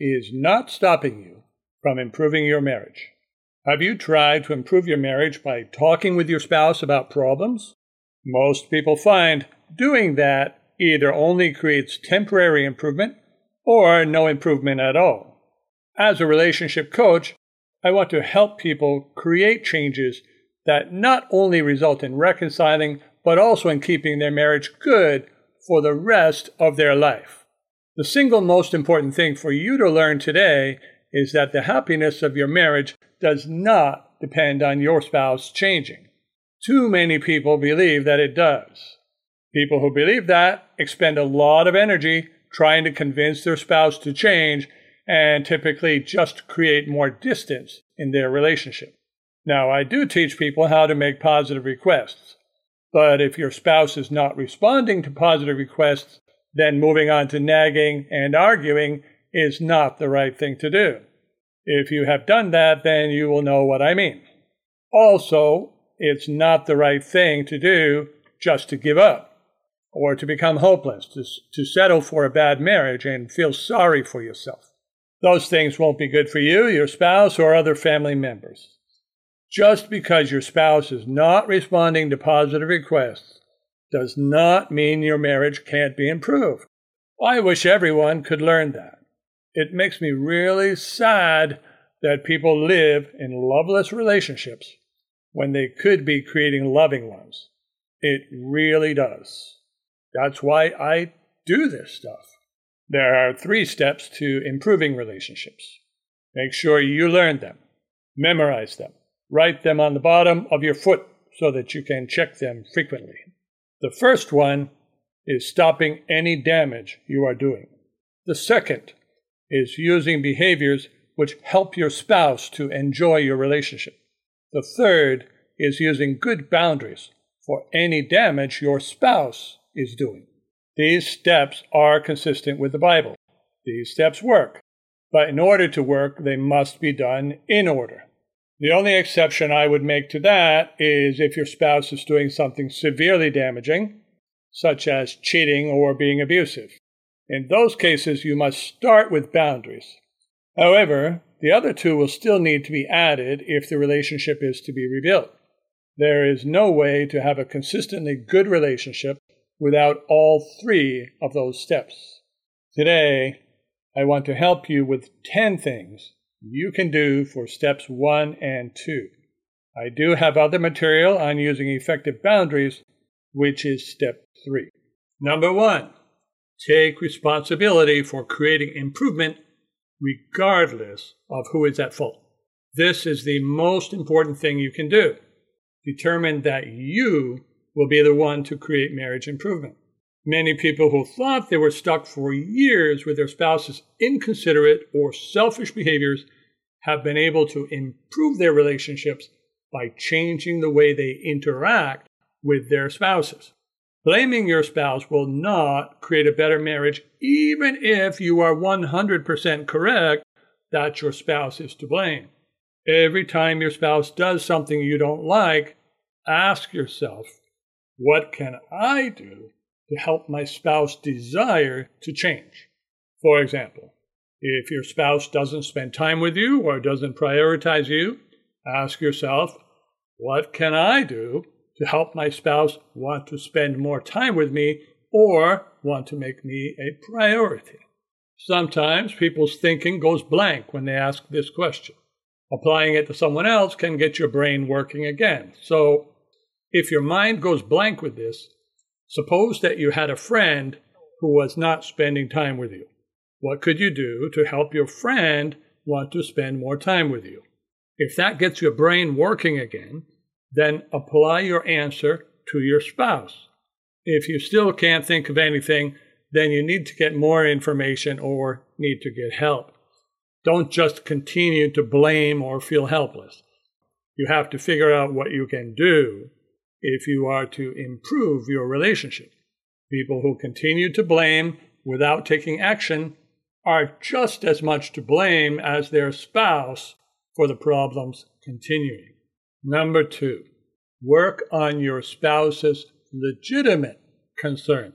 is not stopping you from improving your marriage. Have you tried to improve your marriage by talking with your spouse about problems? Most people find doing that either only creates temporary improvement or no improvement at all. As a relationship coach, I want to help people create changes that not only result in reconciling, but also in keeping their marriage good for the rest of their life. The single most important thing for you to learn today is that the happiness of your marriage does not depend on your spouse changing. Too many people believe that it does. People who believe that expend a lot of energy trying to convince their spouse to change and typically just create more distance in their relationship. Now, I do teach people how to make positive requests, but if your spouse is not responding to positive requests, then moving on to nagging and arguing is not the right thing to do. If you have done that, then you will know what I mean. Also, it's not the right thing to do just to give up or to become hopeless, to settle for a bad marriage and feel sorry for yourself. Those things won't be good for you, your spouse, or other family members. Just because your spouse is not responding to positive requests does not mean your marriage can't be improved. I wish everyone could learn that. It makes me really sad that people live in loveless relationships when they could be creating loving ones. It really does. That's why I do this stuff. There are 3 steps to improving relationships. Make sure you learn them. Memorize them. Write them on the bottom of your foot so that you can check them frequently. The first one is stopping any damage you are doing. The second is using behaviors which help your spouse to enjoy your relationship. The third is using good boundaries for any damage your spouse is doing. These steps are consistent with the Bible. These steps work, but in order to work, they must be done in order. The only exception I would make to that is if your spouse is doing something severely damaging, such as cheating or being abusive. In those cases, you must start with boundaries. However, the other 2 will still need to be added if the relationship is to be rebuilt. There is no way to have a consistently good relationship without all 3 of those steps. Today, I want to help you with 10 things you can do for steps 1 and 2. I do have other material on using effective boundaries, which is step 3. Number 1. Take responsibility for creating improvement regardless of who is at fault. This is the most important thing you can do. Determine that you will be the one to create marriage improvement. Many people who thought they were stuck for years with their spouse's inconsiderate or selfish behaviors have been able to improve their relationships by changing the way they interact with their spouses. Blaming your spouse will not create a better marriage, even if you are 100% correct that your spouse is to blame. Every time your spouse does something you don't like, ask yourself, what can I do to help my spouse desire to change? For example, if your spouse doesn't spend time with you or doesn't prioritize you, ask yourself, what can I do to help my spouse want to spend more time with me or want to make me a priority? Sometimes people's thinking goes blank when they ask this question. Applying it to someone else can get your brain working again. So if your mind goes blank with this, suppose that you had a friend who was not spending time with you. What could you do to help your friend want to spend more time with you? If that gets your brain working again, then apply your answer to your spouse. If you still can't think of anything, then you need to get more information or need to get help. Don't just continue to blame or feel helpless. You have to figure out what you can do if you are to improve your relationship. People who continue to blame without taking action are just as much to blame as their spouse for the problems continuing. Number 2, work on your spouse's legitimate concern.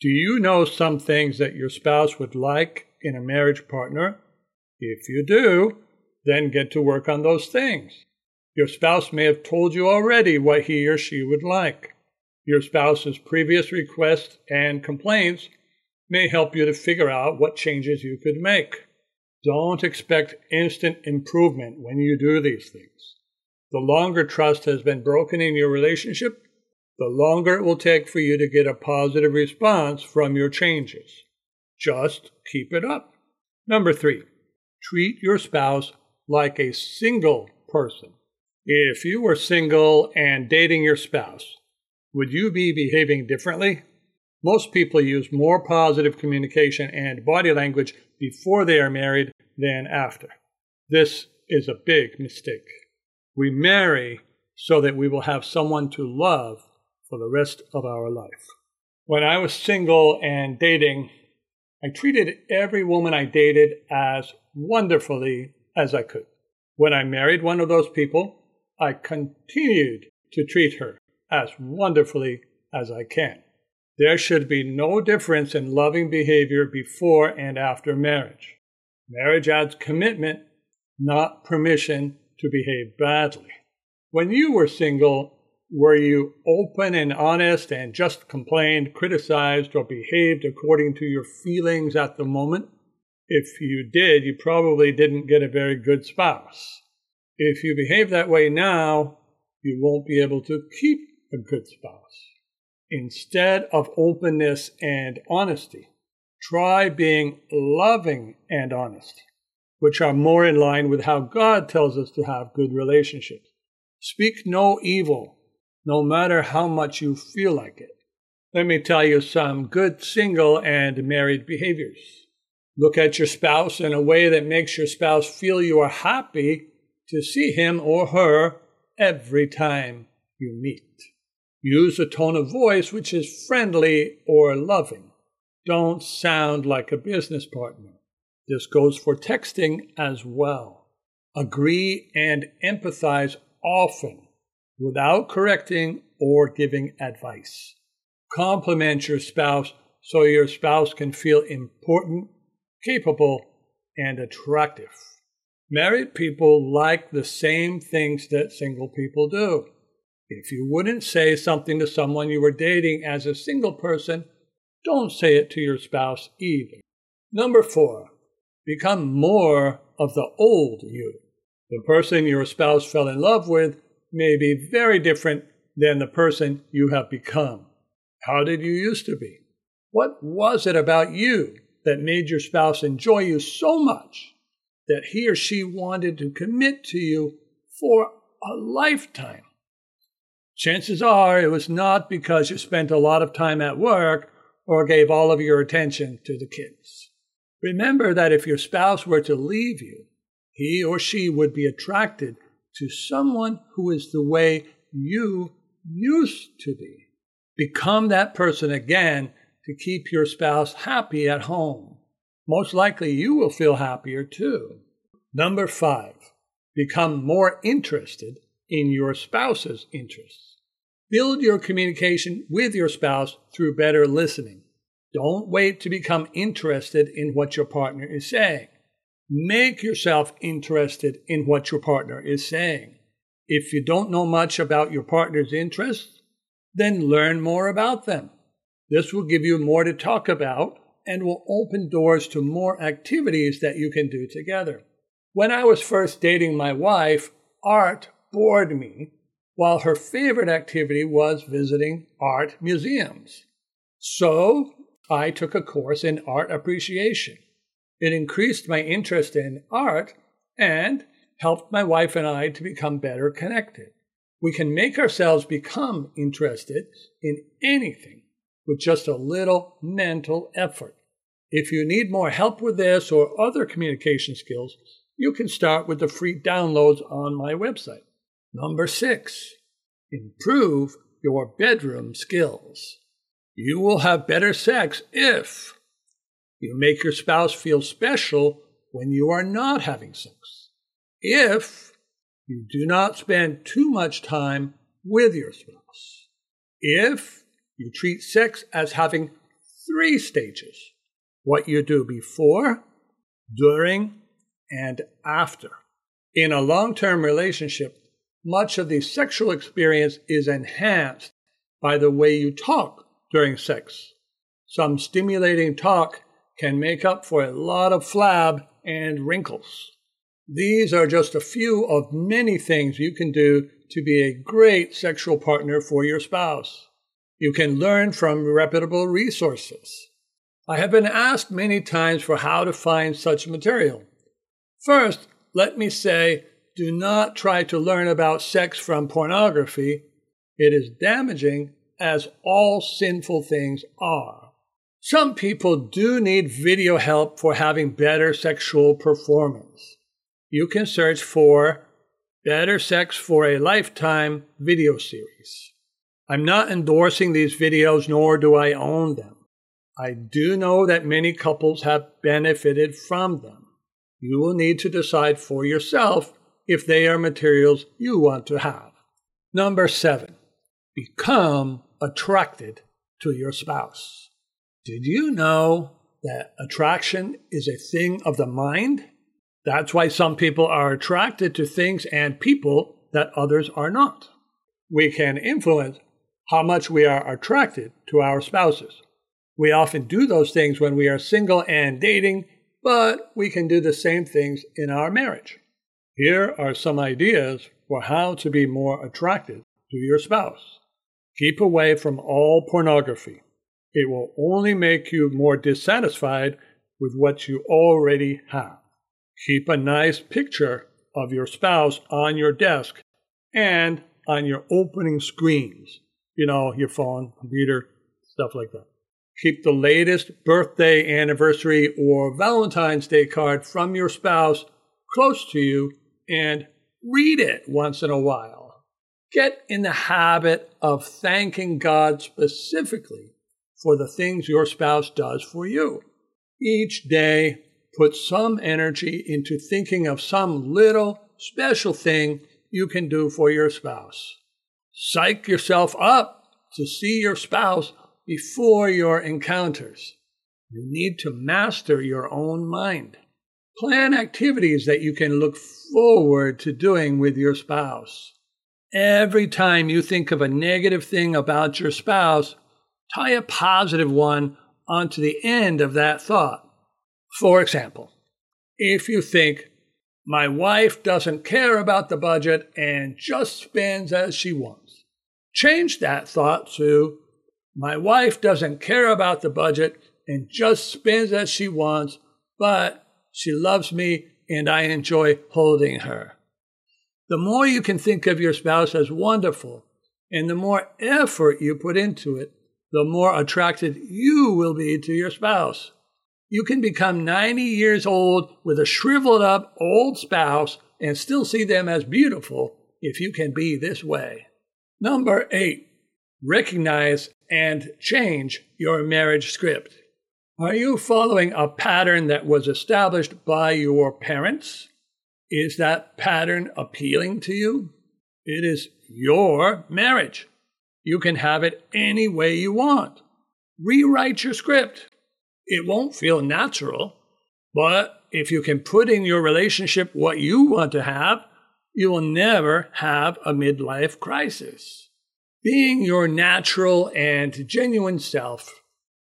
Do you know some things that your spouse would like in a marriage partner? If you do, then get to work on those things. Your spouse may have told you already what he or she would like. Your spouse's previous requests and complaints may help you to figure out what changes you could make. Don't expect instant improvement when you do these things. The longer trust has been broken in your relationship, the longer it will take for you to get a positive response from your changes. Just keep it up. Number 3, treat your spouse like a single person. If you were single and dating your spouse, would you be behaving differently? Most people use more positive communication and body language before they are married than after. This is a big mistake. We marry so that we will have someone to love for the rest of our life. When I was single and dating, I treated every woman I dated as wonderfully as I could. When I married one of those people, I continued to treat her as wonderfully as I can. There should be no difference in loving behavior before and after marriage. Marriage adds commitment, not permission to behave badly. When you were single, were you open and honest and just complained, criticized, or behaved according to your feelings at the moment? If you did, you probably didn't get a very good spouse. If you behave that way now, you won't be able to keep a good spouse. Instead of openness and honesty, try being loving and honest, which are more in line with how God tells us to have good relationships. Speak no evil, no matter how much you feel like it. Let me tell you some good single and married behaviors. Look at your spouse in a way that makes your spouse feel you are happy to see him or her every time you meet. Use a tone of voice which is friendly or loving. Don't sound like a business partner. This goes for texting as well. Agree and empathize often without correcting or giving advice. Compliment your spouse so your spouse can feel important, capable, and attractive. Married people like the same things that single people do. If you wouldn't say something to someone you were dating as a single person, don't say it to your spouse either. Number 4, become more of the old you. The person your spouse fell in love with may be very different than the person you have become. How did you used to be? What was it about you that made your spouse enjoy you so much that he or she wanted to commit to you for a lifetime? Chances are it was not because you spent a lot of time at work or gave all of your attention to the kids. Remember that if your spouse were to leave you, he or she would be attracted to someone who is the way you used to be. Become that person again to keep your spouse happy at home. Most likely you will feel happier too. Number 5, become more interested in your spouse's interests. Build your communication with your spouse through better listening. Don't wait to become interested in what your partner is saying. Make yourself interested in what your partner is saying. If you don't know much about your partner's interests, then learn more about them. This will give you more to talk about and will open doors to more activities that you can do together. When I was first dating my wife, art bored me, while her favorite activity was visiting art museums. So I took a course in art appreciation. It increased my interest in art and helped my wife and I to become better connected. We can make ourselves become interested in anything with just a little mental effort. If you need more help with this or other communication skills, you can start with the free downloads on my website. Number 6, improve your bedroom skills. You will have better sex if you make your spouse feel special when you are not having sex, if you do not spend too much time with your spouse, if you treat sex as having 3 stages: what you do before, during, and after. In a long-term relationship, much of the sexual experience is enhanced by the way you talk during sex. Some stimulating talk can make up for a lot of flab and wrinkles. These are just a few of many things you can do to be a great sexual partner for your spouse. You can learn from reputable resources. I have been asked many times for how to find such material. First, let me say, do not try to learn about sex from pornography. It is damaging, as all sinful things are. Some people do need video help for having better sexual performance. You can search for Better Sex for a Lifetime video series. I'm not endorsing these videos, nor do I own them. I do know that many couples have benefited from them. You will need to decide for yourself if they are materials you want to have. Number 7, become attracted to your spouse. Did you know that attraction is a thing of the mind? That's why some people are attracted to things and people that others are not. We can influence how much we are attracted to our spouses. We often do those things when we are single and dating, but we can do the same things in our marriage. Here are some ideas for how to be more attracted to your spouse. Keep away from all pornography. It will only make you more dissatisfied with what you already have. Keep a nice picture of your spouse on your desk and on your opening screens. You know, your phone, computer, stuff like that. Keep the latest birthday, anniversary, or Valentine's Day card from your spouse close to you and read it once in a while. Get in the habit of thanking God specifically for the things your spouse does for you. Each day, put some energy into thinking of some little special thing you can do for your spouse. Psych yourself up to see your spouse before your encounters. You need to master your own mind. Plan activities that you can look forward to doing with your spouse. Every time you think of a negative thing about your spouse, tie a positive one onto the end of that thought. For example, if you think, my wife doesn't care about the budget and just spends as she wants, change that thought to, my wife doesn't care about the budget and just spends as she wants, but she loves me and I enjoy holding her. The more you can think of your spouse as wonderful and the more effort you put into it, the more attracted you will be to your spouse. You can become 90 years old with a shriveled up old spouse and still see them as beautiful if you can be this way. Number 8, recognize and change your marriage script. Are you following a pattern that was established by your parents? Is that pattern appealing to you? It is your marriage. You can have it any way you want. Rewrite your script. It won't feel natural, but if you can put in your relationship what you want to have, you will never have a midlife crisis. Being your natural and genuine self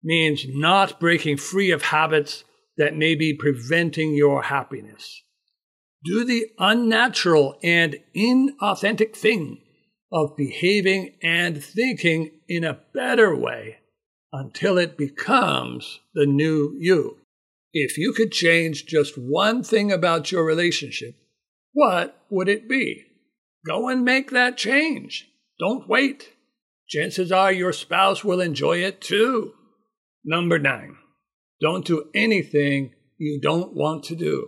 means not breaking free of habits that may be preventing your happiness. Do the unnatural and inauthentic thing of behaving and thinking in a better way until it becomes the new you. If you could change just one thing about your relationship, what would it be? Go and make that change. Don't wait. Chances are your spouse will enjoy it too. Number 9, Don't do anything you don't want to do.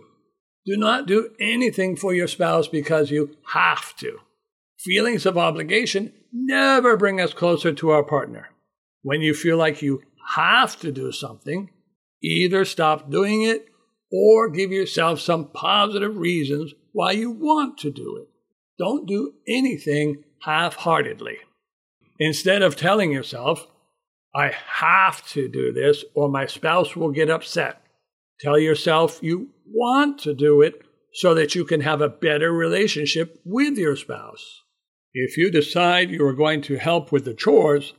Do not do anything for your spouse because you have to. Feelings of obligation never bring us closer to our partner. When you feel like you have to do something, either stop doing it or give yourself some positive reasons why you want to do it. Don't do anything half-heartedly. Instead of telling yourself, I have to do this or my spouse will get upset, tell yourself you want to do it so that you can have a better relationship with your spouse. If you decide you are going to help with the chores,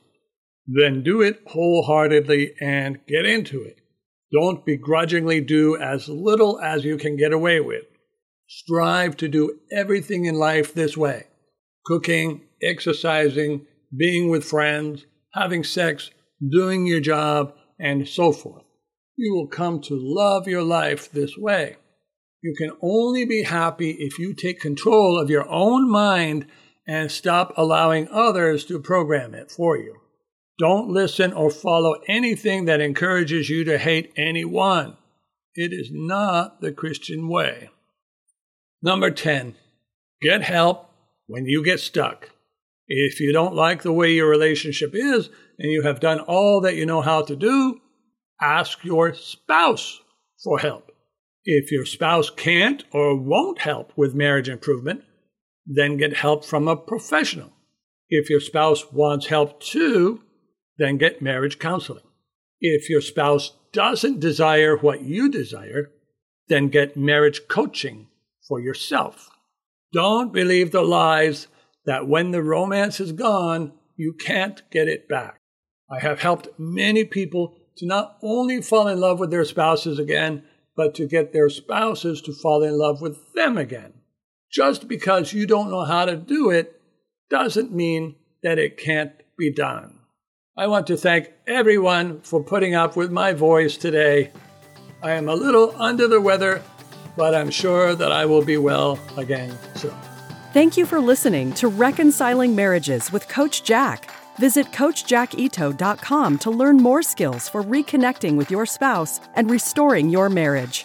then do it wholeheartedly and get into it. Don't begrudgingly do as little as you can get away with. Strive to do everything in life this way. Cooking, exercising, being with friends, having sex, doing your job, and so forth. You will come to love your life this way. You can only be happy if you take control of your own mind and stop allowing others to program it for you. Don't listen or follow anything that encourages you to hate anyone. It is not the Christian way. Number 10, get help when you get stuck. If you don't like the way your relationship is and you have done all that you know how to do, ask your spouse for help. If your spouse can't or won't help with marriage improvement, then get help from a professional. If your spouse wants help too, then get marriage counseling. If your spouse doesn't desire what you desire, then get marriage coaching for yourself. Don't believe the lies that when the romance is gone, you can't get it back. I have helped many people to not only fall in love with their spouses again, but to get their spouses to fall in love with them again. Just because you don't know how to do it doesn't mean that it can't be done. I want to thank everyone for putting up with my voice today. I am a little under the weather, but I'm sure that I will be well again soon. Thank you for listening to Reconciling Marriages with Coach Jack. Visit CoachJackIto.com to learn more skills for reconnecting with your spouse and restoring your marriage.